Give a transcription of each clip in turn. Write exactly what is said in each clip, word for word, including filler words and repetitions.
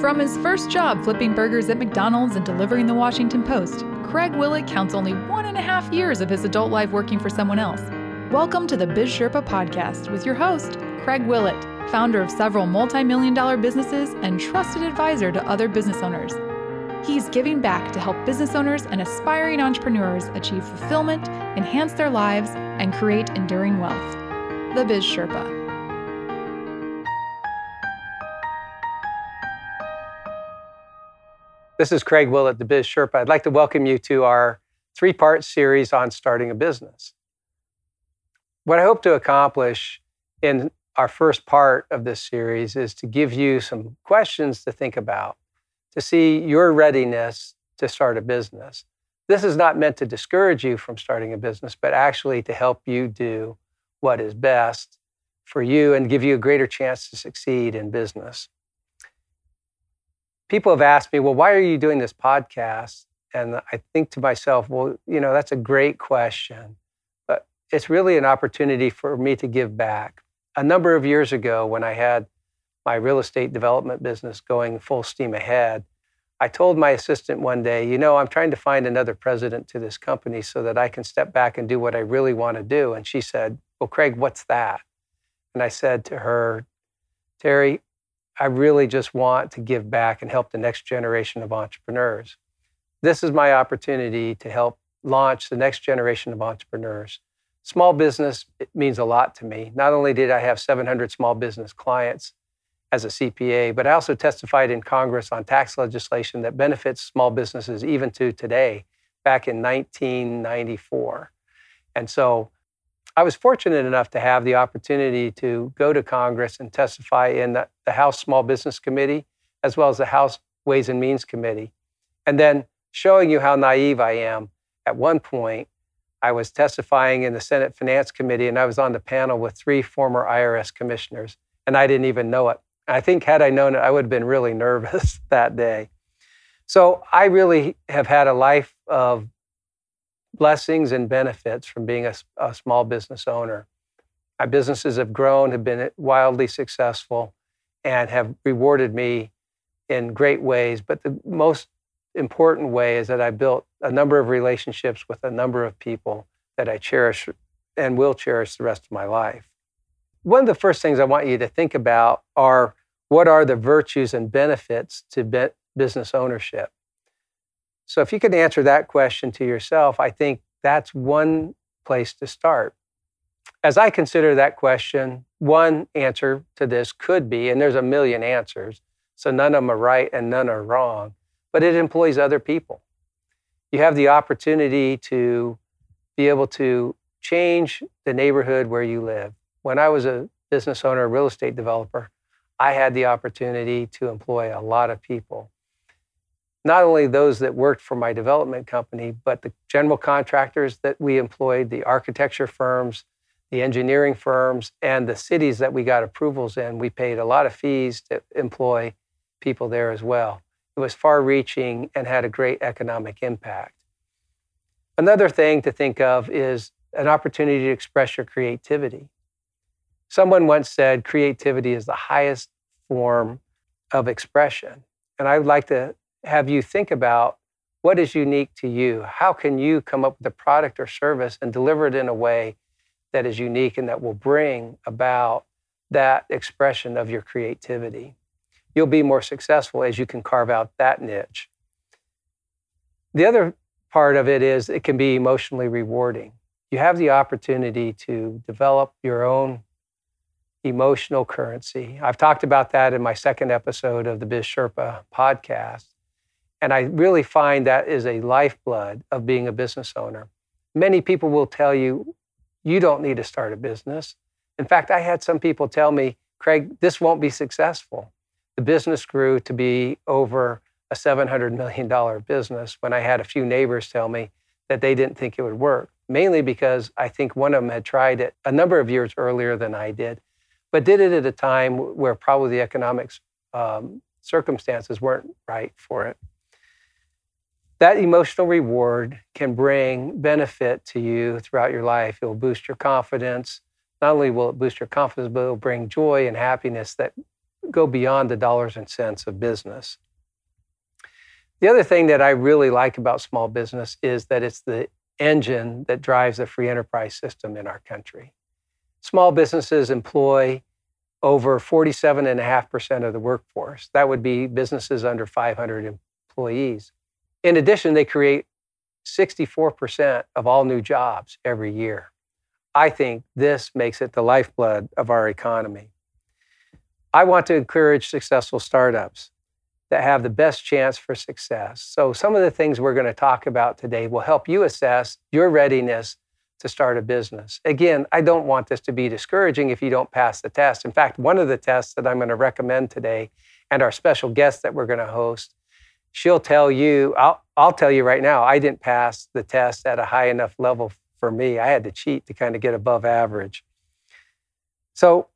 From his first job flipping burgers at McDonald's and delivering the Washington Post, Craig Willett counts only one and a half years of his adult life working for someone else. Welcome to the Biz Sherpa podcast with your host, Craig Willett, founder of several multi-million dollar businesses and trusted advisor to other business owners. He's giving back to help business owners and aspiring entrepreneurs achieve fulfillment, enhance their lives, and create enduring wealth. The Biz Sherpa. This is Craig Willett, the Biz Sherpa. I'd like to welcome you to our three-part series on starting a business. What I hope to accomplish in our first part of this series is to give you some questions to think about, to see your readiness to start a business. This is not meant to discourage you from starting a business, but actually to help you do what is best for you and give you a greater chance to succeed in business. People have asked me, well, why are you doing this podcast? And I think to myself, well, you know, that's a great question, but it's really an opportunity for me to give back. A number of years ago, when I had my real estate development business going full steam ahead, I told my assistant one day, you know, I'm trying to find another president to this company so that I can step back and do what I really want to do. And she said, well, Craig, what's that? And I said to her, Terry, I really just want to give back and help the next generation of entrepreneurs. This is my opportunity to help launch the next generation of entrepreneurs. Small business, it means a lot to me. Not only did I have seven hundred small business clients as a C P A, but I also testified in Congress on tax legislation that benefits small businesses even to today, back in nineteen ninety-four. And so I was fortunate enough to have the opportunity to go to Congress and testify in the, the House Small Business Committee, as well as the House Ways and Means Committee. And then showing you how naive I am, at one point, I was testifying in the Senate Finance Committee, and I was on the panel with three former I R S commissioners, and I didn't even know it. I think had I known it, I would have been really nervous that day. So I really have had a life of blessings and benefits from being a, a small business owner. My businesses have grown, have been wildly successful, and have rewarded me in great ways. But the most important way is that I built a number of relationships with a number of people that I cherish and will cherish the rest of my life. One of the first things I want you to think about are what are the virtues and benefits to be- business ownership? So if you could answer that question to yourself, I think that's one place to start. As I consider that question, one answer to this could be, and there's a million answers, so none of them are right and none are wrong, but it employs other people. You have the opportunity to be able to change the neighborhood where you live. When I was a business owner, a real estate developer, I had the opportunity to employ a lot of people. Not only those that worked for my development company, but the general contractors that we employed, the architecture firms, the engineering firms, and the cities that we got approvals in. We paid a lot of fees to employ people there as well. It was far-reaching and had a great economic impact. Another thing to think of is an opportunity to express your creativity. Someone once said creativity is the highest form of expression, and I would like to have you think about what is unique to you. How can you come up with a product or service and deliver it in a way that is unique and that will bring about that expression of your creativity? You'll be more successful as you can carve out that niche. The other part of it is it can be emotionally rewarding. You have the opportunity to develop your own emotional currency. I've talked about that in my second episode of the Biz Sherpa podcast. And I really find that is a lifeblood of being a business owner. Many people will tell you, you don't need to start a business. In fact, I had some people tell me, Craig, this won't be successful. The business grew to be over a seven hundred million dollars business when I had a few neighbors tell me that they didn't think it would work, mainly because I think one of them had tried it a number of years earlier than I did, but did it at a time where probably the economic um, circumstances weren't right for it. That emotional reward can bring benefit to you throughout your life. It will boost your confidence. Not only will it boost your confidence, but it will bring joy and happiness that go beyond the dollars and cents of business. The other thing that I really like about small business is that it's the engine that drives the free enterprise system in our country. Small businesses employ over forty-seven point five percent of the workforce. That would be businesses under five hundred employees. In addition, they create sixty-four percent of all new jobs every year. I think this makes it the lifeblood of our economy. I want to encourage successful startups that have the best chance for success. So some of the things we're going to talk about today will help you assess your readiness to start a business. Again, I don't want this to be discouraging if you don't pass the test. In fact, one of the tests that I'm going to recommend today, and our special guest that we're going to host, she'll tell you, I'll, I'll tell you right now, I didn't pass the test at a high enough level for me. I had to cheat to kind of get above average. So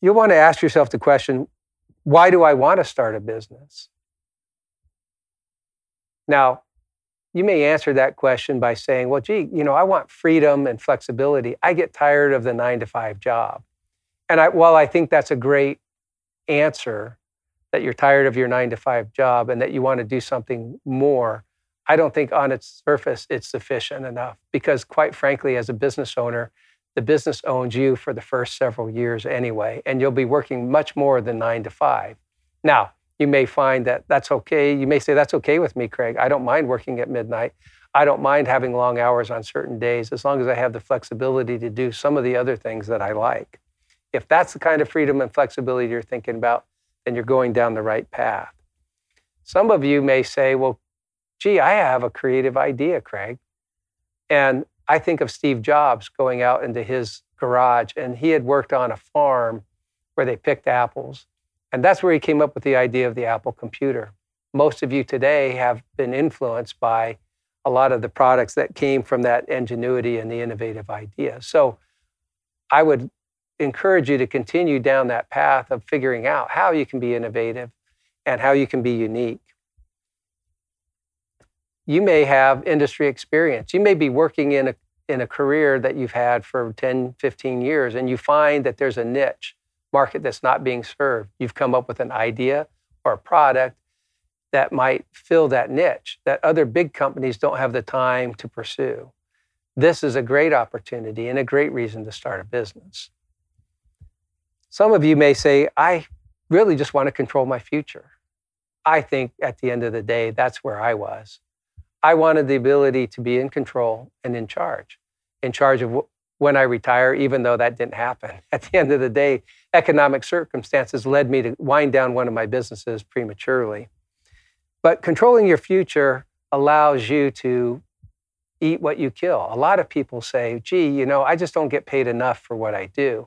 you'll want to ask yourself the question, why do I want to start a business? Now, you may answer that question by saying, well, gee, you know, I want freedom and flexibility. I get tired of the nine to five job. And I, while I think that's a great answer, that you're tired of your nine to five job and that you want to do something more, I don't think on its surface it's sufficient enough, because quite frankly, as a business owner, the business owns you for the first several years anyway, and you'll be working much more than nine to five. Now, you may find that that's okay. You may say, that's okay with me, Craig. I don't mind working at midnight. I don't mind having long hours on certain days, as long as I have the flexibility to do some of the other things that I like. If that's the kind of freedom and flexibility you're thinking about, then you're going down the right path. Some of you may say, well, gee, I have a creative idea, Craig. And I think of Steve Jobs going out into his garage, and he had worked on a farm where they picked apples. And that's where he came up with the idea of the Apple computer. Most of you today have been influenced by a lot of the products that came from that ingenuity and the innovative idea. So I would encourage you to continue down that path of figuring out how you can be innovative and how you can be unique. You may have industry experience. You may be working in a, in a career that you've had for ten, fifteen years, and you find that there's a niche market that's not being served. You've come up with an idea or a product that might fill that niche that other big companies don't have the time to pursue. This is a great opportunity and a great reason to start a business. Some of you may say, I really just want to control my future. I think at the end of the day, that's where I was. I wanted the ability to be in control and in charge, in charge of w- when I retire, even though that didn't happen. At the end of the day, economic circumstances led me to wind down one of my businesses prematurely. But controlling your future allows you to eat what you kill. A lot of people say, gee, you know, I just don't get paid enough for what I do.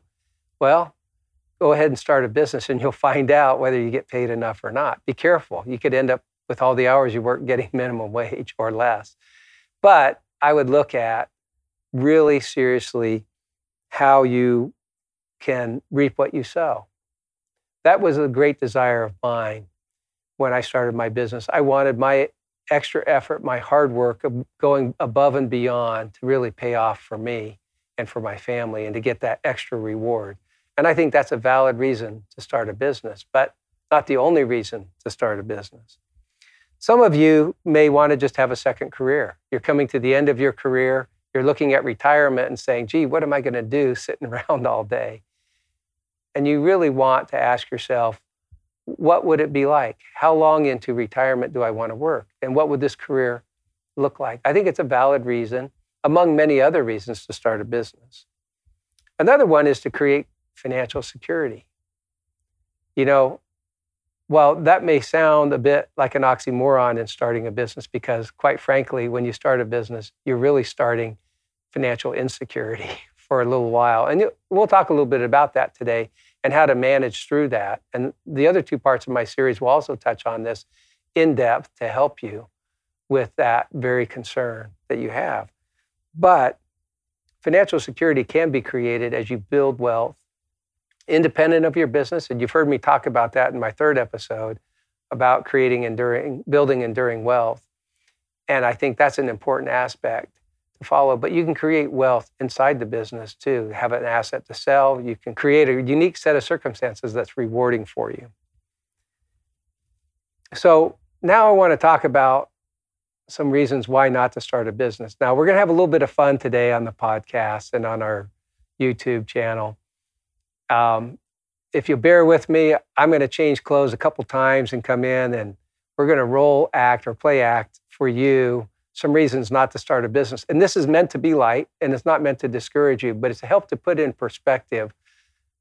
Well, go ahead and start a business and you'll find out whether you get paid enough or not. Be careful. You could end up with all the hours you work getting minimum wage or less. But I would look at really seriously how you can reap what you sow. That was a great desire of mine when I started my business. I wanted my extra effort, my hard work of going above and beyond to really pay off for me and for my family and to get that extra reward. And I think that's a valid reason to start a business, but not the only reason to start a business. Some of you may want to just have a second career. You're coming to the end of your career. You're looking at retirement and saying, gee, what am I going to do sitting around all day? And you really want to ask yourself, what would it be like? How long into retirement do I want to work? And what would this career look like? I think it's a valid reason, among many other reasons, to start a business. Another one is to create financial security. You know, while that may sound a bit like an oxymoron in starting a business, because quite frankly, when you start a business, you're really starting financial insecurity for a little while. And we'll talk a little bit about that today and how to manage through that. And the other two parts of my series will also touch on this in depth to help you with that very concern that you have. But financial security can be created as you build wealth independent of your business, and you've heard me talk about that in my third episode about creating enduring, building enduring wealth. And I think that's an important aspect to follow, but you can create wealth inside the business too. Have an asset to sell. You can create a unique set of circumstances that's rewarding for you. So now I want to talk about some reasons why not to start a business. Now, we're going to have a little bit of fun today on the podcast and on our YouTube channel. Um, if you bear with me, I'm going to change clothes a couple times and come in, and we're going to roll act or play act for you some reasons not to start a business. And this is meant to be light, and it's not meant to discourage you, but it's to help to put in perspective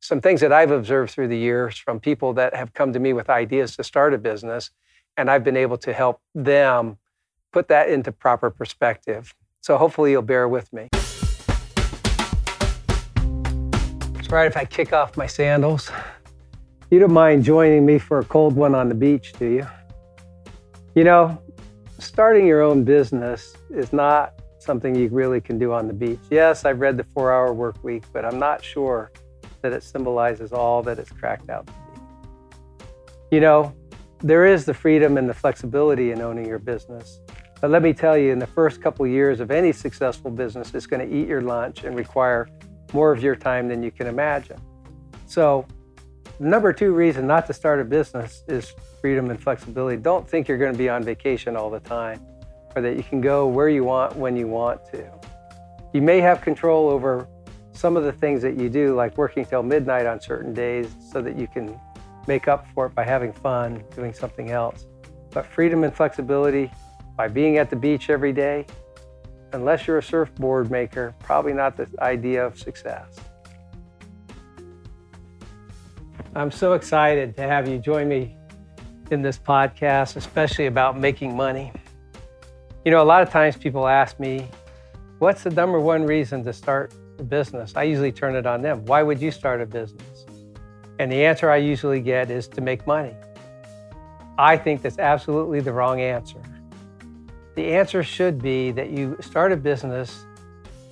some things that I've observed through the years from people that have come to me with ideas to start a business, and I've been able to help them put that into proper perspective. So hopefully you'll bear with me. It's all right if I kick off my sandals. You don't mind joining me for a cold one on the beach, do you? You know, starting your own business is not something you really can do on the beach. Yes, I've read the Four Hour Work Week, but I'm not sure that it symbolizes all that it's cracked out to be. You know, there is the freedom and the flexibility in owning your business. But let me tell you, in the first couple of years of any successful business, it's going to eat your lunch and require more of your time than you can imagine. So the number two reason not to start a business is freedom and flexibility. Don't think you're going to be on vacation all the time, or that you can go where you want when you want to. You may have control over some of the things that you do, like working till midnight on certain days so that you can make up for it by having fun, doing something else. But freedom and flexibility by being at the beach every day, unless you're a surfboard maker, probably not the idea of success. I'm so excited to have you join me in this podcast, especially about making money. You know, a lot of times people ask me, what's the number one reason to start a business? I usually turn it on them. Why would you start a business? And the answer I usually get is to make money. I think that's absolutely the wrong answer. The answer should be that you start a business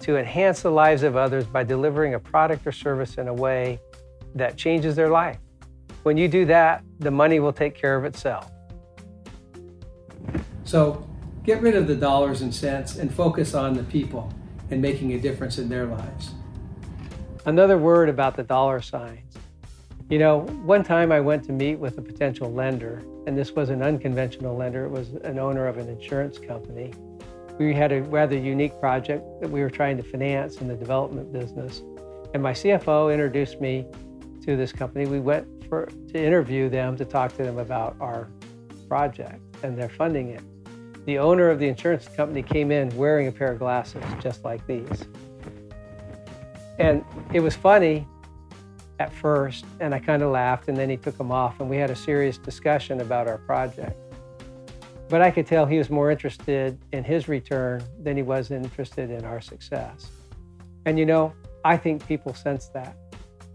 to enhance the lives of others by delivering a product or service in a way that changes their life. When you do that, the money will take care of itself. So get rid of the dollars and cents and focus on the people and making a difference in their lives. Another word about the dollar signs. You know, one time I went to meet with a potential lender, and this was an unconventional lender. It was an owner of an insurance company. We had a rather unique project that we were trying to finance in the development business. And my C F O introduced me to this company. We went for to interview them, to talk to them about our project and they're funding it. The owner of the insurance company came in wearing a pair of glasses just like these. And it was funny at first, and I kind of laughed, and then he took them off, and we had a serious discussion about our project. But I could tell he was more interested in his return than he was interested in our success. And you know, I think people sense that.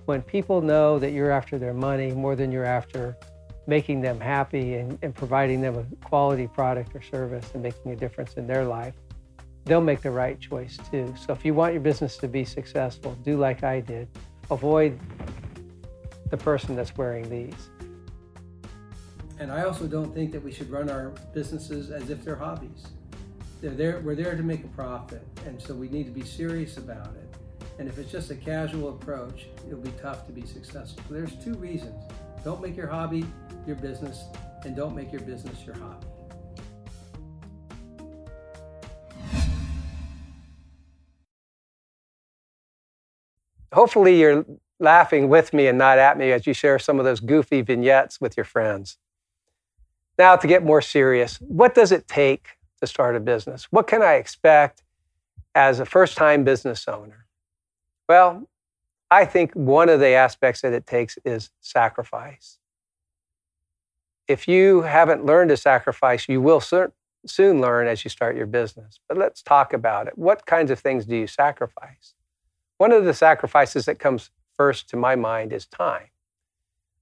When people know that you're after their money more than you're after making them happy and, and providing them a quality product or service and making a difference in their life, they'll make the right choice too. So if you want your business to be successful, do like I did. Avoid the person that's wearing these. And I also don't think that we should run our businesses as if they're hobbies. They're there, we're there to make a profit, and so we need to be serious about it. And if it's just a casual approach, it'll be tough to be successful. There's two reasons. Don't make your hobby your business, and don't make your business your hobby. Hopefully you're laughing with me and not at me as you share some of those goofy vignettes with your friends. Now to get more serious, what does it take to start a business? What can I expect as a first-time business owner? Well, I think one of the aspects that it takes is sacrifice. If you haven't learned to sacrifice, you will soon learn as you start your business. But let's talk about it. What kinds of things do you sacrifice? One of the sacrifices that comes first to my mind is time.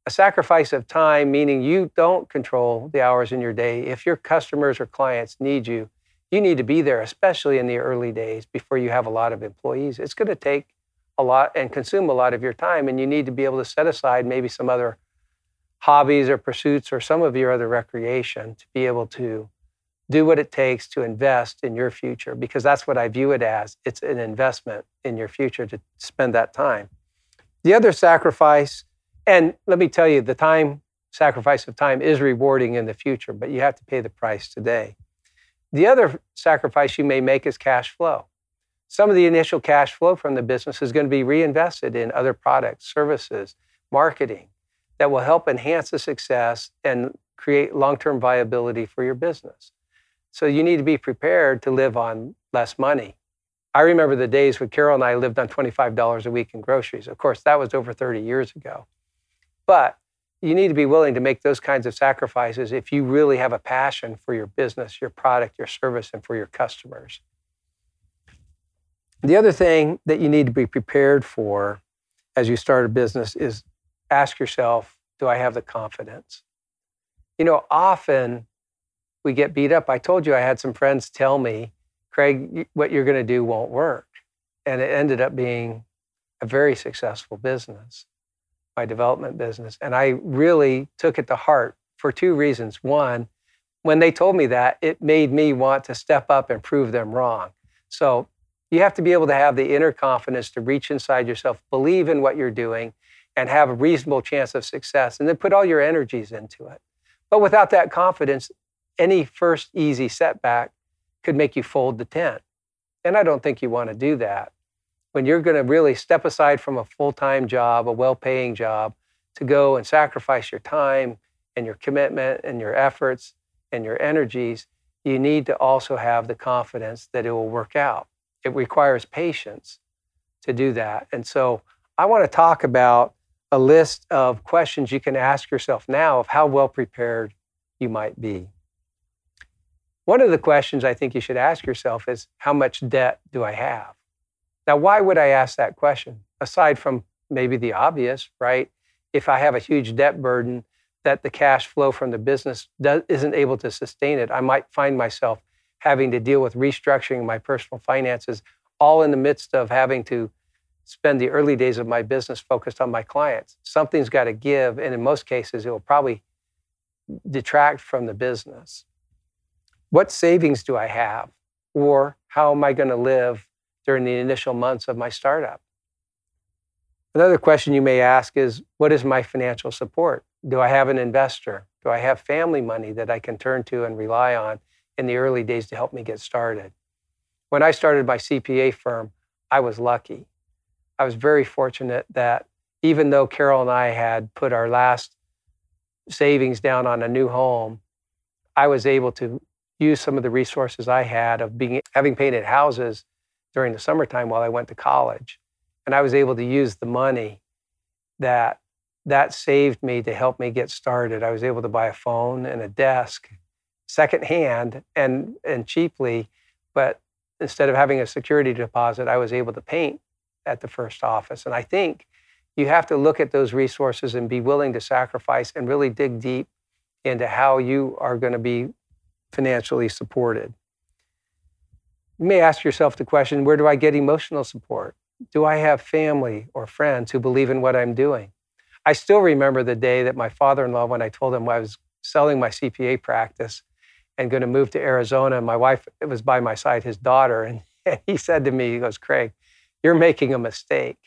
A sacrifice of time, meaning you don't control the hours in your day. If your customers or clients need you, you need to be there, especially in the early days before you have a lot of employees. It's going to take a lot and consume a lot of your time, and you need to be able to set aside maybe some other hobbies or pursuits or some of your other recreation to be able to do what it takes to invest in your future, because that's what I view it as. It's an investment in your future to spend that time. The other sacrifice, and let me tell you, the time, sacrifice of time is rewarding in the future, but you have to pay the price today. The other sacrifice you may make is cash flow. Some of the initial cash flow from the business is going to be reinvested in other products, services, marketing that will help enhance the success and create long-term viability for your business. So you need to be prepared to live on less money. I remember the days when Carol and I lived on twenty-five dollars a week in groceries. Of course, that was over thirty years ago. But you need to be willing to make those kinds of sacrifices if you really have a passion for your business, your product, your service, and for your customers. The other thing that you need to be prepared for as you start a business is ask yourself, do I have the confidence? You know, often we get beat up. I told you I had some friends tell me, Craig, what you're going to do won't work. And it ended up being a very successful business, my development business. And I really took it to heart for two reasons. One, when they told me that, it made me want to step up and prove them wrong. So you have to be able to have the inner confidence to reach inside yourself, believe in what you're doing, and have a reasonable chance of success, and then put all your energies into it. But without that confidence, any first easy setback could make you fold the tent. And I don't think you want to do that. When you're going to really step aside from a full-time job, a well-paying job, to go and sacrifice your time and your commitment and your efforts and your energies, you need to also have the confidence that it will work out. It requires patience to do that. And so I want to talk about a list of questions you can ask yourself now of how well prepared you might be. One of the questions I think you should ask yourself is, how much debt do I have? Now, why would I ask that question? Aside from maybe the obvious, right? If I have a huge debt burden that the cash flow from the business does, isn't able to sustain it, I might find myself having to deal with restructuring my personal finances, all in the midst of having to spend the early days of my business focused on my clients. Something's got to give, and in most cases, it will probably detract from the business. What savings do I have? Or how am I going to live during the initial months of my startup? Another question you may ask is, what is my financial support? Do I have an investor? Do I have family money that I can turn to and rely on in the early days to help me get started? When I started my C P A firm, I was lucky. I was very fortunate that even though Carol and I had put our last savings down on a new home, I was able to use some of the resources I had of being having painted houses during the summertime while I went to college. And I was able to use the money that that saved me to help me get started. I was able to buy a phone and a desk secondhand and, and cheaply, but instead of having a security deposit, I was able to paint at the first office. And I think you have to look at those resources and be willing to sacrifice and really dig deep into how you are going to be financially supported. You may ask yourself the question, where do I get emotional support? Do I have family or friends who believe in what I'm doing? I still remember the day that my father-in-law, when I told him I was selling my C P A practice and going to move to Arizona, and my wife it was by my side, his daughter, and, and he said to me, he goes, Craig, you're making a mistake.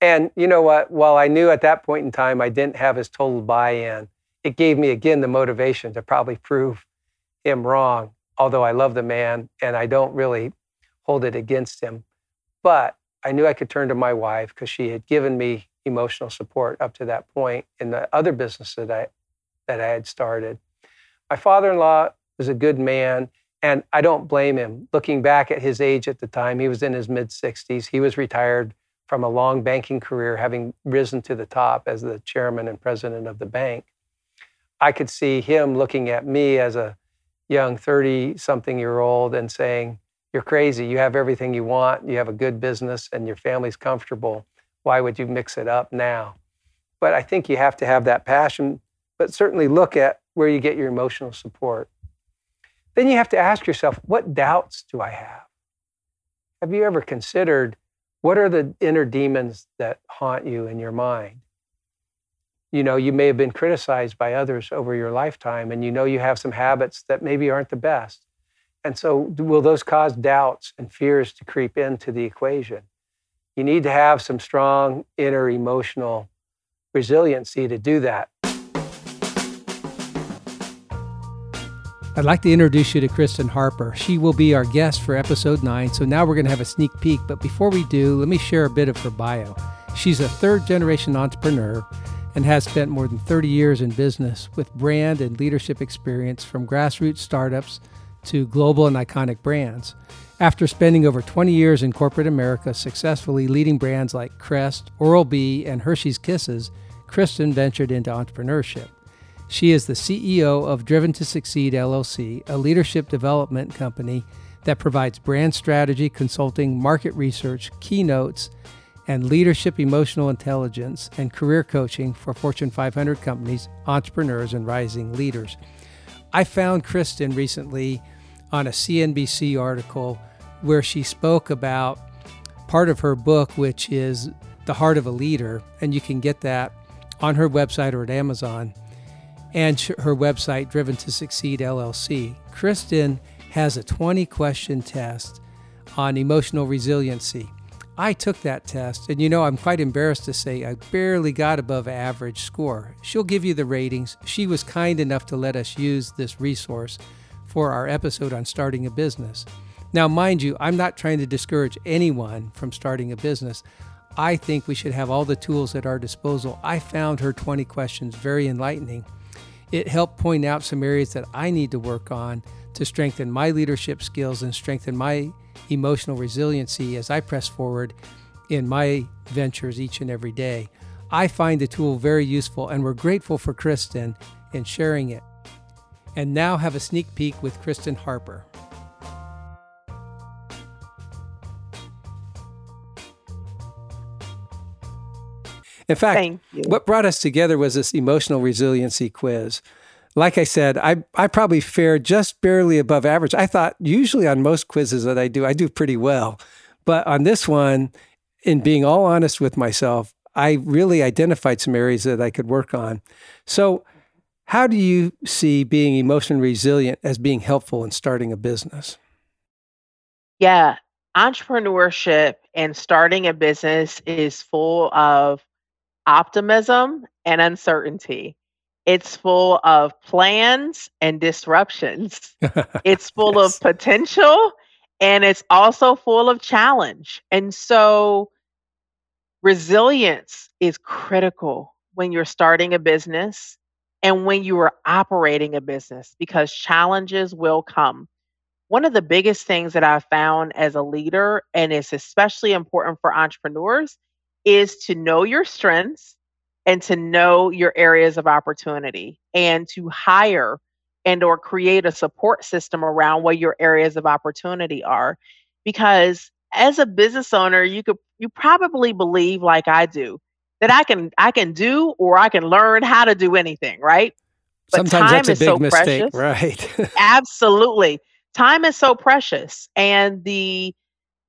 And you know what? While I knew at that point in time I didn't have his total buy-in, it gave me again the motivation to probably prove him wrong, although I love the man and I don't really hold it against him. But I knew I could turn to my wife because she had given me emotional support up to that point in the other business that I, that I had started. My father-in-law was a good man, and I don't blame him. Looking back at his age at the time, he was in his mid-sixties. He was retired from a long banking career, having risen to the top as the chairman and president of the bank. I could see him looking at me as a young thirty-something-year-old and saying, you're crazy. You have everything you want. You have a good business, and your family's comfortable. Why would you mix it up now? But I think you have to have that passion, but certainly look at where you get your emotional support. Then you have to ask yourself, what doubts do I have? Have you ever considered what are the inner demons that haunt you in your mind? you know, you may have been criticized by others over your lifetime, and you know you have some habits that maybe aren't the best. And so will those cause doubts and fears to creep into the equation? You need to have some strong inner emotional resiliency to do that. I'd like to introduce you to Kristen Harper. She will be our guest for episode nine, so now we're going to have a sneak peek. But before we do, let me share a bit of her bio. She's a third-generation entrepreneur and has spent more than thirty years in business with brand and leadership experience from grassroots startups to global and iconic brands. After spending over twenty years in corporate America successfully leading brands like Crest, Oral-B, and Hershey's Kisses, Kristen ventured into entrepreneurship. She is the C E O of Driven to Succeed L L C, a leadership development company that provides brand strategy, consulting, market research, keynotes, and leadership emotional intelligence and career coaching for Fortune five hundred companies, entrepreneurs, and rising leaders. I found Kristen recently on a C N B C article where she spoke about part of her book, which is The Heart of a Leader, and you can get that on her website or at Amazon. And her website, Driven to Succeed L L C. Kristen has a twenty-question test on emotional resiliency. I took that test, and you know, I'm quite embarrassed to say I barely got above average score. She'll give you the ratings. She was kind enough to let us use this resource for our episode on starting a business. Now, mind you, I'm not trying to discourage anyone from starting a business. I think we should have all the tools at our disposal. I found her twenty questions very enlightening. It helped point out some areas that I need to work on to strengthen my leadership skills and strengthen my emotional resiliency as I press forward in my ventures each and every day. I find the tool very useful, and we're grateful for Kristen in sharing it. And now have a sneak peek with Kristen Harper. In fact, what brought us together was this emotional resiliency quiz. Like I said, I, I probably fared just barely above average. I thought usually on most quizzes that I do, I do pretty well. But on this one, in being all honest with myself, I really identified some areas that I could work on. So how do you see being emotionally resilient as being helpful in starting a business? Yeah, entrepreneurship and starting a business is full of optimism and uncertainty. It's full of plans and disruptions. It's full yes. of potential, and it's also full of challenge. And so resilience is critical when you're starting a business and when you are operating a business, because challenges will come. One of the biggest things that I found as a leader, and it's especially important for entrepreneurs, is to know your strengths and to know your areas of opportunity, and to hire and or create a support system around what your areas of opportunity are. Because as a business owner, you could you probably believe, like I do, that I can I can do or I can learn how to do anything, right? But sometimes time that's a is big so mistake, precious. Right? Absolutely. Time is so precious, and the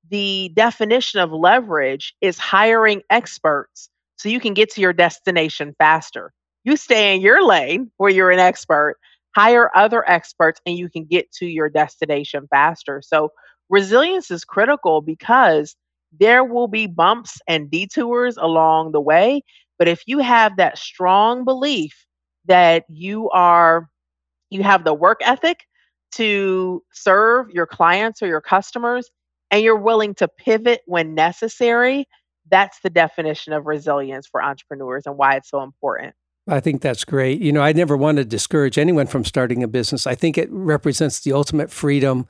The definition of leverage is hiring experts so you can get to your destination faster. You stay in your lane where you're an expert, hire other experts, and you can get to your destination faster. So resilience is critical because there will be bumps and detours along the way. But if you have that strong belief that you are, you have the work ethic to serve your clients or your customers, and you're willing to pivot when necessary, that's the definition of resilience for entrepreneurs and why it's so important. I think that's great. You know, I never want to discourage anyone from starting a business. I think it represents the ultimate freedom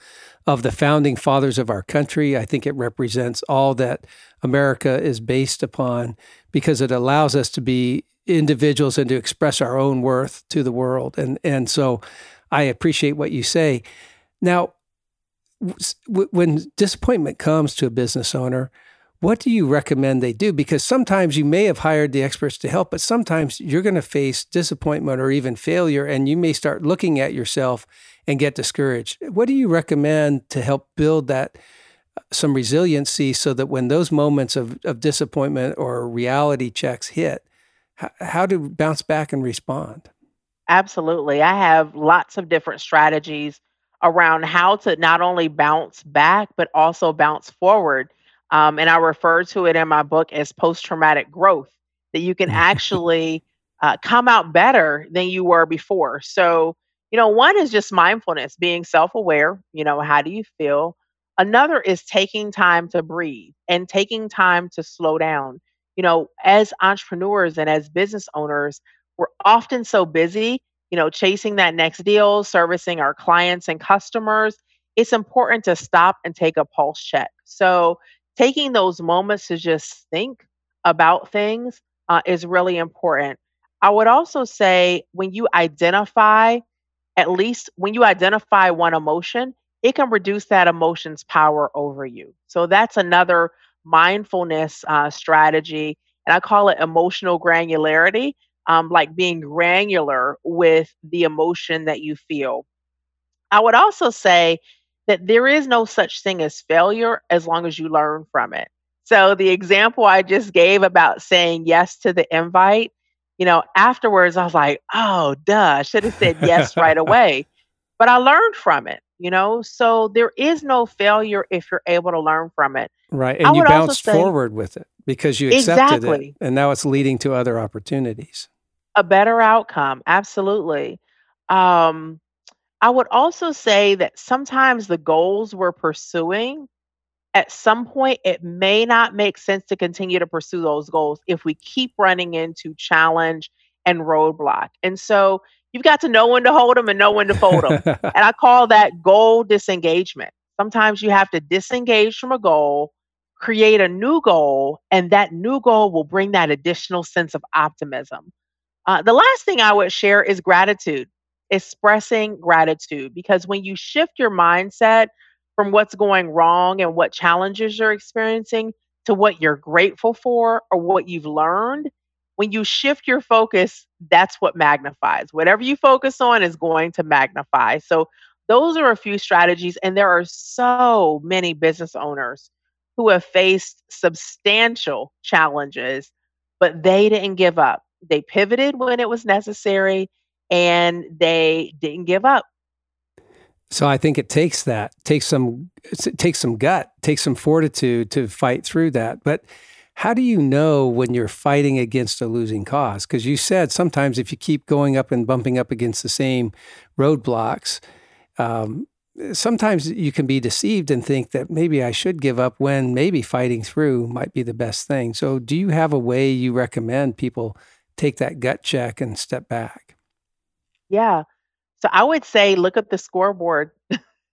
of the founding fathers of our country. I think it represents all that America is based upon, because it allows us to be individuals and to express our own worth to the world. And, and so I appreciate what you say. Now, when disappointment comes to a business owner, what do you recommend they do? Because sometimes you may have hired the experts to help, but sometimes you're going to face disappointment or even failure, and you may start looking at yourself and get discouraged. What do you recommend to help build that some resiliency so that when those moments of, of disappointment or reality checks hit, h- how to bounce back and respond? Absolutely. I have lots of different strategies around how to not only bounce back, but also bounce forward. Um, and I refer to it in my book as post-traumatic growth, that you can actually uh, come out better than you were before. So, you know, one is just mindfulness, being self-aware. You know, how do you feel? Another is taking time to breathe and taking time to slow down. You know, as entrepreneurs and as business owners, we're often so busy, you know, chasing that next deal, servicing our clients and customers. It's important to stop and take a pulse check. So taking those moments to just think about things uh, is really important. I would also say when you identify, at least when you identify one emotion, it can reduce that emotion's power over you. So that's another mindfulness uh, strategy. And I call it emotional granularity, um, like being granular with the emotion that you feel. I would also say that there is no such thing as failure as long as you learn from it. So the example I just gave about saying yes to the invite, you know, afterwards I was like, oh, duh, I should have said yes right away. But I learned from it, you know, so there is no failure if you're able to learn from it. Right. And you bounced say, forward with it because you accepted exactly. it. And now it's leading to other opportunities. A better outcome. Absolutely. Um, I would also say that sometimes the goals we're pursuing, at some point, it may not make sense to continue to pursue those goals if we keep running into challenge and roadblock. And so you've got to know when to hold them and know when to fold them. And I call that goal disengagement. Sometimes you have to disengage from a goal, create a new goal, and that new goal will bring that additional sense of optimism. Uh, the last thing I would share is gratitude. Expressing gratitude, because when you shift your mindset from what's going wrong and what challenges you're experiencing to what you're grateful for or what you've learned, when you shift your focus, that's what magnifies. Whatever you focus on is going to magnify. So those are a few strategies. And there are so many business owners who have faced substantial challenges, but they didn't give up. They pivoted when it was necessary. And they didn't give up. So I think it takes that, takes some, it takes some gut, takes some fortitude to fight through that. But how do you know when you're fighting against a losing cause? Because you said sometimes if you keep going up and bumping up against the same roadblocks, um, sometimes you can be deceived and think that maybe I should give up when maybe fighting through might be the best thing. So do you have a way you recommend people take that gut check and step back? Yeah. So I would say, look at the scoreboard.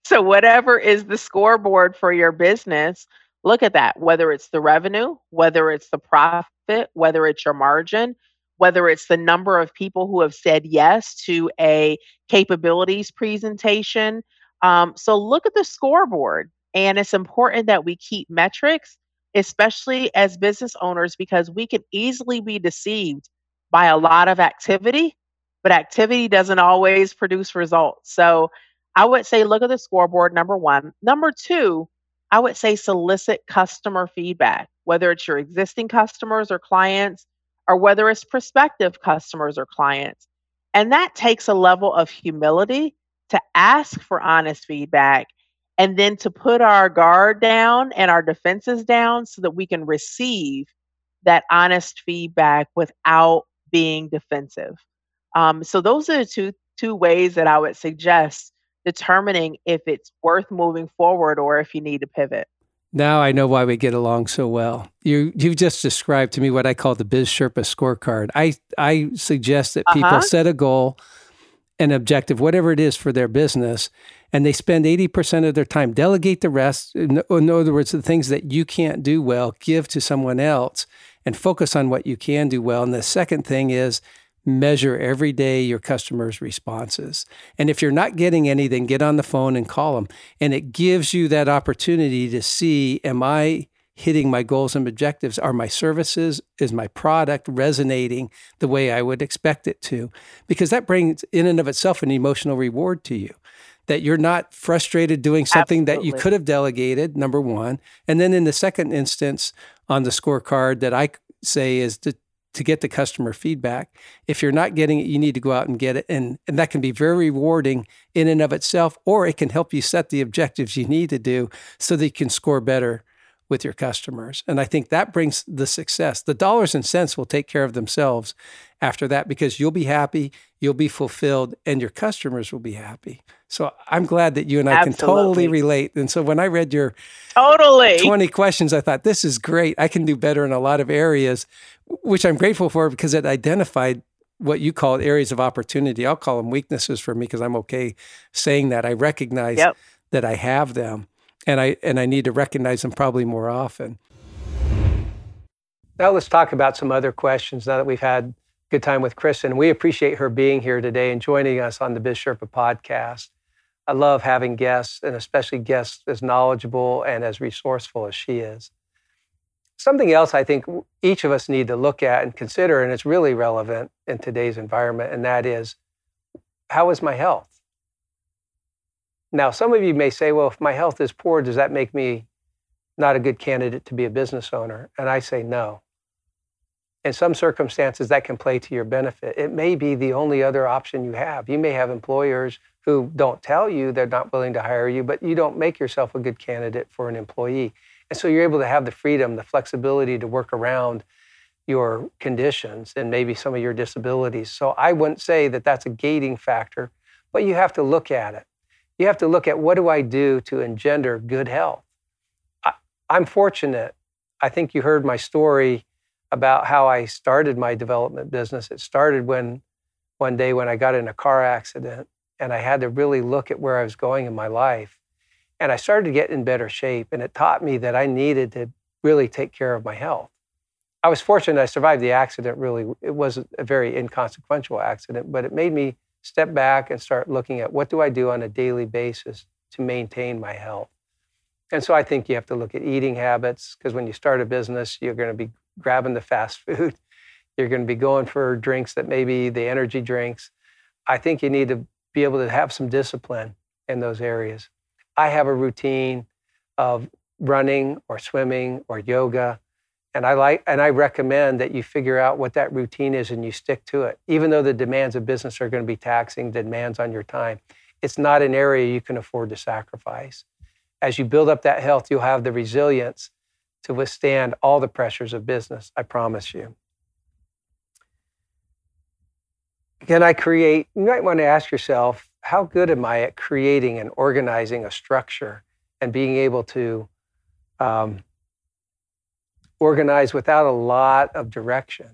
So whatever is the scoreboard for your business, look at that, whether it's the revenue, whether it's the profit, whether it's your margin, whether it's the number of people who have said yes to a capabilities presentation. Um, so look at the scoreboard. And it's important that we keep metrics, especially as business owners, because we can easily be deceived by a lot of activity. But activity doesn't always produce results. So I would say, look at the scoreboard, number one. Number two, I would say solicit customer feedback, whether it's your existing customers or clients, or whether it's prospective customers or clients. And that takes a level of humility to ask for honest feedback and then to put our guard down and our defenses down so that we can receive that honest feedback without being defensive. Um, so those are the two, two ways that I would suggest determining if it's worth moving forward or if you need to pivot. Now I know why we get along so well. You you just described to me what I call the Biz Sherpa scorecard. I, I suggest that people uh-huh. set a goal, an objective, whatever it is for their business, and they spend eighty percent of their time, delegate the rest. In, in other words, the things that you can't do well, give to someone else and focus on what you can do well. And the second thing is, measure every day your customers' responses. And if you're not getting any, then get on the phone and call them. And it gives you that opportunity to see, am I hitting my goals and objectives? Are my services, is my product resonating the way I would expect it to? Because that brings in and of itself an emotional reward to you, that you're not frustrated doing something Absolutely. That you could have delegated, number one. And then in the second instance on the scorecard that I say is to to get the customer feedback. If you're not getting it, you need to go out and get it. And, and that can be very rewarding in and of itself, or it can help you set the objectives you need to do so that you can score better with your customers. And I think that brings the success. The dollars and cents will take care of themselves after that, because you'll be happy, you'll be fulfilled, and your customers will be happy. So I'm glad that you and I Absolutely. can totally relate. And so when I read your totally twenty questions, I thought, this is great. I can do better in a lot of areas, which I'm grateful for, because it identified what you called areas of opportunity. I'll call them weaknesses for me, because I'm okay saying that. I recognize yep. that I have them. And I and I need to recognize them probably more often. Now let's talk about some other questions now that we've had a good time with Kristen. We appreciate her being here today and joining us on the Biz Sherpa podcast. I love having guests, and especially guests as knowledgeable and as resourceful as she is. Something else I think each of us need to look at and consider, and it's really relevant in today's environment, and that is, how is my health? Now, some of you may say, well, if my health is poor, does that make me not a good candidate to be a business owner? And I say no. In some circumstances, that can play to your benefit. It may be the only other option you have. You may have employers who don't tell you they're not willing to hire you, but you don't make yourself a good candidate for an employee. And so you're able to have the freedom, the flexibility to work around your conditions and maybe some of your disabilities. So I wouldn't say that that's a gating factor, but you have to look at it. You have to look at, what do I do to engender good health? I, I'm fortunate. I think you heard my story about how I started my development business. It started when one day when I got in a car accident, and I had to really look at where I was going in my life. And I started to get in better shape, and it taught me that I needed to really take care of my health. I was fortunate I survived the accident, really. It wasn't a very inconsequential accident, but it made me step back and start looking at, what do I do on a daily basis to maintain my health? And so I think you have to look at eating habits, because when you start a business, you're going to be grabbing the fast food. You're going to be going for drinks that maybe the energy drinks. I think you need to be able to have some discipline in those areas. I have a routine of running or swimming or yoga. And I like, and I recommend that you figure out what that routine is and you stick to it. Even though the demands of business are going to be taxing, the demands on your time, it's not an area you can afford to sacrifice. As you build up that health, you'll have the resilience to withstand all the pressures of business, I promise you. Can I create, you might want to ask yourself, how good am I at creating and organizing a structure and being able to um, organized without a lot of direction.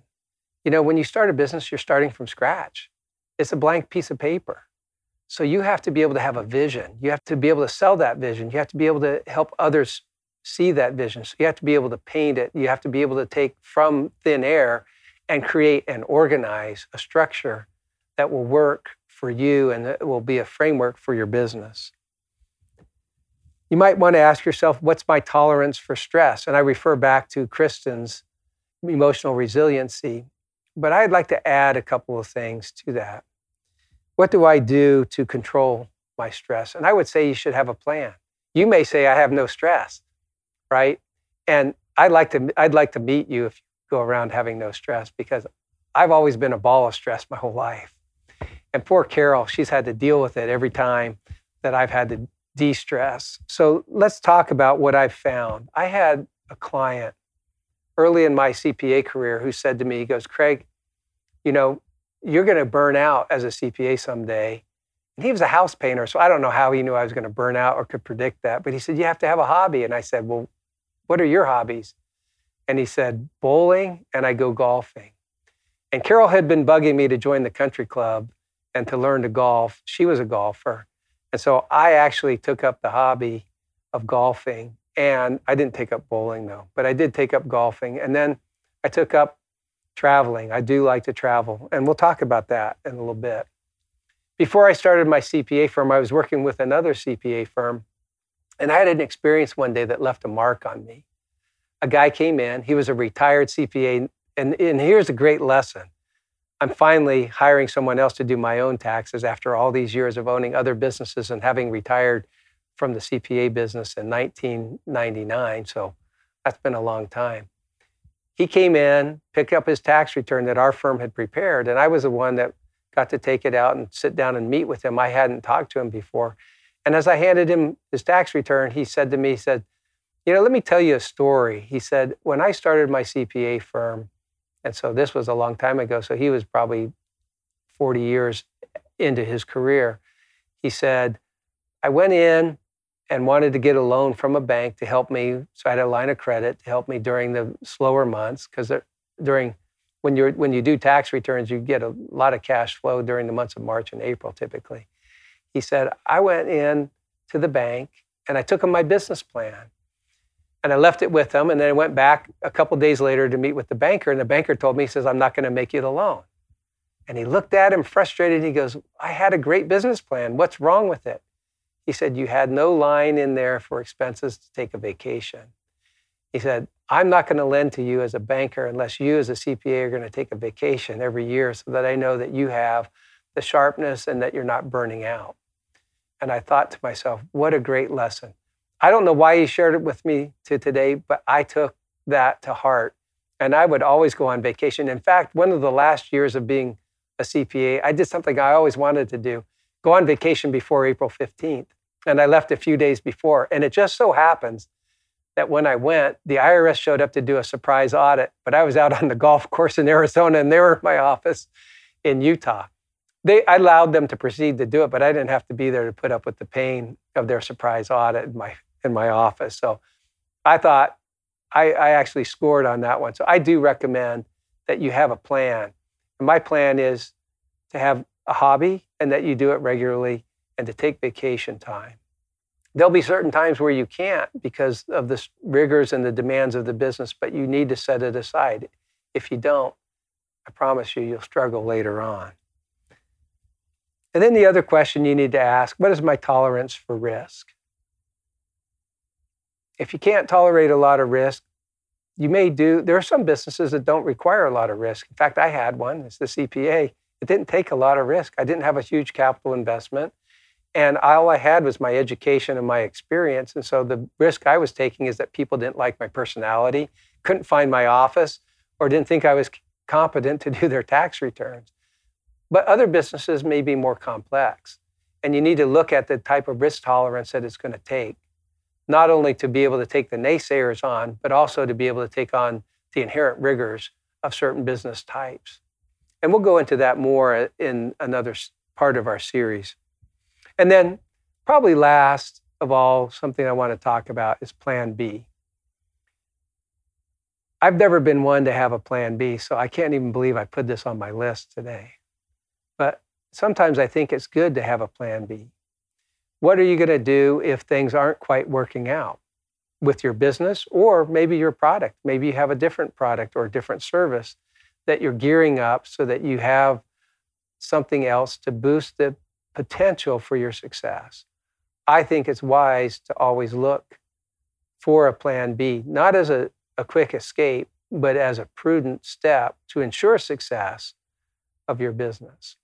You know, when you start a business, you're starting from scratch. It's a blank piece of paper. So you have to be able to have a vision. You have to be able to sell that vision. You have to be able to help others see that vision. So you have to be able to paint it. You have to be able to take from thin air and create and organize a structure that will work for you and that will be a framework for your business. You might want to ask yourself, what's my tolerance for stress? And I refer back to Kristen's emotional resiliency, but I'd like to add a couple of things to that. What do I do to control my stress? And I would say you should have a plan. You may say, I have no stress, right? And I'd like to, I'd like to meet you if you go around having no stress, because I've always been a ball of stress my whole life. And poor Carol, she's had to deal with it every time that I've had to de-stress. So let's talk about what I've found. I had a client early in my C P A career who said to me, he goes, Craig, you know, you're going to burn out as a C P A someday. And he was a house painter, so I don't know how he knew I was going to burn out or could predict that. But he said, you have to have a hobby. And I said, well, what are your hobbies? And he said, bowling, and I go golfing. And Carol had been bugging me to join the country club and to learn to golf. She was a golfer. And so I actually took up the hobby of golfing, and I didn't take up bowling though, but I did take up golfing. And then I took up traveling. I do like to travel, and we'll talk about that in a little bit. Before I started my C P A firm, I was working with another C P A firm, and I had an experience one day that left a mark on me. A guy came in, he was a retired C P A, and, and here's a great lesson. I'm finally hiring someone else to do my own taxes after all these years of owning other businesses and having retired from the C P A business in nineteen ninety-nine. So that's been a long time. He came in, picked up his tax return that our firm had prepared, and I was the one that got to take it out and sit down and meet with him. I hadn't talked to him before. And as I handed him his tax return, he said to me, he said, you know, let me tell you a story. He said, when I started my C P A firm, and so this was a long time ago, so he was probably forty years into his career, he said, I went in and wanted to get a loan from a bank to help me, so I had a line of credit to help me during the slower months, because during When you're when you do tax returns, you get a lot of cash flow during the months of March and April, typically. He said, I went in to the bank and I took him my business plan and I left it with him. And then I went back a couple of days later to meet with the banker. And the banker told me, he says, I'm not going to make you the loan. And he looked at him frustrated. And he goes, I had a great business plan. What's wrong with it? He said, you had no line in there for expenses to take a vacation. He said, I'm not going to lend to you as a banker unless you as a C P A are going to take a vacation every year so that I know that you have the sharpness and that you're not burning out. And I thought to myself, what a great lesson. I don't know why he shared it with me to today, but I took that to heart. And I would always go on vacation. In fact, one of the last years of being a C P A, I did something I always wanted to do, go on vacation before April fifteenth. And I left a few days before. And it just so happens that when I went, the I R S showed up to do a surprise audit, but I was out on the golf course in Arizona and they were at my office in Utah. They, I allowed them to proceed to do it, but I didn't have to be there to put up with the pain of their surprise audit in my in my office. So I thought I, I actually scored on that one. So I do recommend that you have a plan. And my plan is to have a hobby and that you do it regularly and to take vacation time. There'll be certain times where you can't because of the rigors and the demands of the business, but you need to set it aside. If you don't, I promise you, you'll struggle later on. And then the other question you need to ask, what is my tolerance for risk? If you can't tolerate a lot of risk, you may do, there are some businesses that don't require a lot of risk. In fact, I had one, it's the C P A. It didn't take a lot of risk. I didn't have a huge capital investment. And all I had was my education and my experience. And so the risk I was taking is that people didn't like my personality, couldn't find my office, or didn't think I was competent to do their tax returns. But other businesses may be more complex. And you need to look at the type of risk tolerance that it's going to take, not only to be able to take the naysayers on, but also to be able to take on the inherent rigors of certain business types. And we'll go into that more in another part of our series. And then probably last of all, something I want to talk about is plan B. I've never been one to have a plan B, so I can't even believe I put this on my list today. But sometimes I think it's good to have a plan B. What are you going to do if things aren't quite working out with your business or maybe your product? Maybe you have a different product or a different service that you're gearing up so that you have something else to boost the potential for your success. I think it's wise to always look for a plan B, not as a, a quick escape, but as a prudent step to ensure success of your business.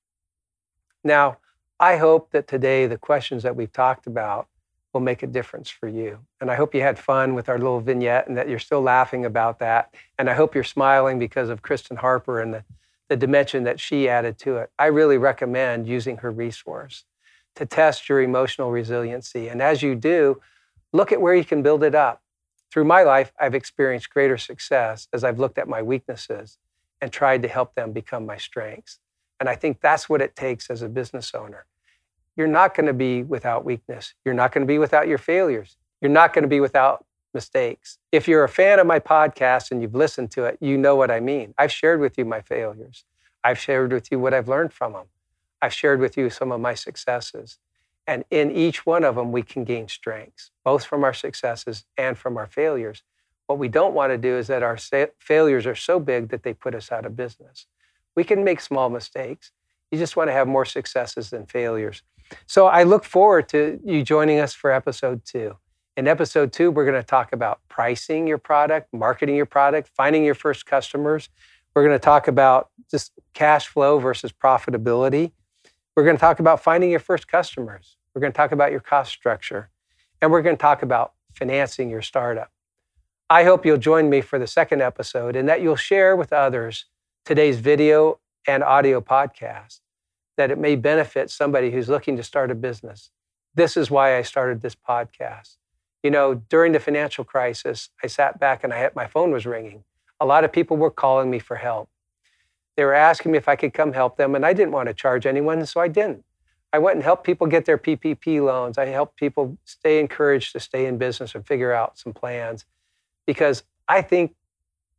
Now, I hope that today the questions that we've talked about will make a difference for you. And I hope you had fun with our little vignette and that you're still laughing about that. And I hope you're smiling because of Kristen Harper and the the dimension that she added to it. I really recommend using her resource to test your emotional resiliency. And as you do, look at where you can build it up. Through my life, I've experienced greater success as I've looked at my weaknesses and tried to help them become my strengths. And I think that's what it takes as a business owner. You're not going to be without weakness. You're not going to be without your failures. You're not going to be without mistakes. If you're a fan of my podcast and you've listened to it, you know what I mean. I've shared with you my failures. I've shared with you what I've learned from them. I've shared with you some of my successes. And in each one of them, we can gain strengths, both from our successes and from our failures. What we don't want to do is that our failures are so big that they put us out of business. We can make small mistakes. You just want to have more successes than failures. So I look forward to you joining us for episode two. In episode two, we're going to talk about pricing your product, marketing your product, finding your first customers. We're going to talk about just cash flow versus profitability. We're going to talk about finding your first customers. We're going to talk about your cost structure. And we're going to talk about financing your startup. I hope you'll join me for the second episode and that you'll share with others today's video and audio podcast, that it may benefit somebody who's looking to start a business. This is why I started this podcast. You know, during the financial crisis, I sat back and I had, my phone was ringing. A lot of people were calling me for help. They were asking me if I could come help them, and I didn't want to charge anyone, so I didn't. I went and helped people get their P P P loans. I helped people stay encouraged to stay in business and figure out some plans, because I think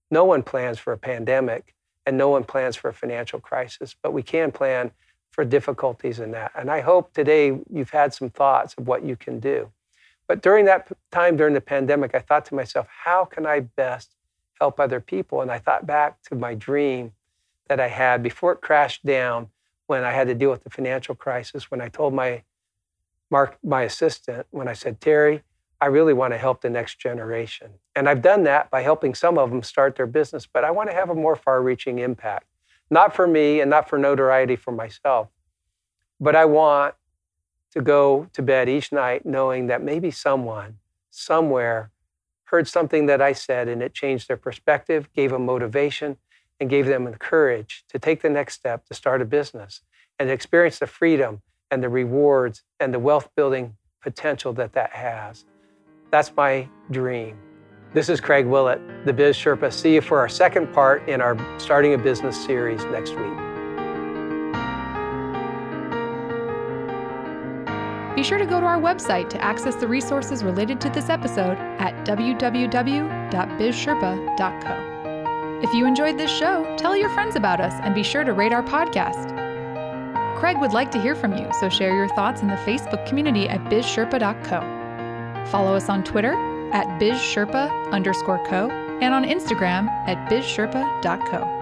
no one plans for a pandemic and no one plans for a financial crisis, but we can plan for difficulties in that. And I hope today you've had some thoughts of what you can do. But during that time, during the pandemic, I thought to myself, how can I best help other people? And I thought back to my dream that I had before it crashed down when I had to deal with the financial crisis, when I told my Mark, my assistant, when I said, Terry, I really want to help the next generation. And I've done that by helping some of them start their business, but I want to have a more far-reaching impact. Not for me and not for notoriety for myself, but I want to go to bed each night knowing that maybe someone, somewhere, heard something that I said and it changed their perspective, gave them motivation, and gave them the courage to take the next step to start a business and experience the freedom and the rewards and the wealth-building potential that that has. That's my dream. This is Craig Willett, the Biz Sherpa. See you for our second part in our Starting a Business series next week. Be sure to go to our website to access the resources related to this episode at w w w dot biz sherpa dot co. If you enjoyed this show, tell your friends about us and be sure to rate our podcast. Craig would like to hear from you, so share your thoughts in the Facebook community at biz sherpa dot co. Follow us on Twitter at biz sherpa underscore co, and on Instagram at biz sherpa dot co.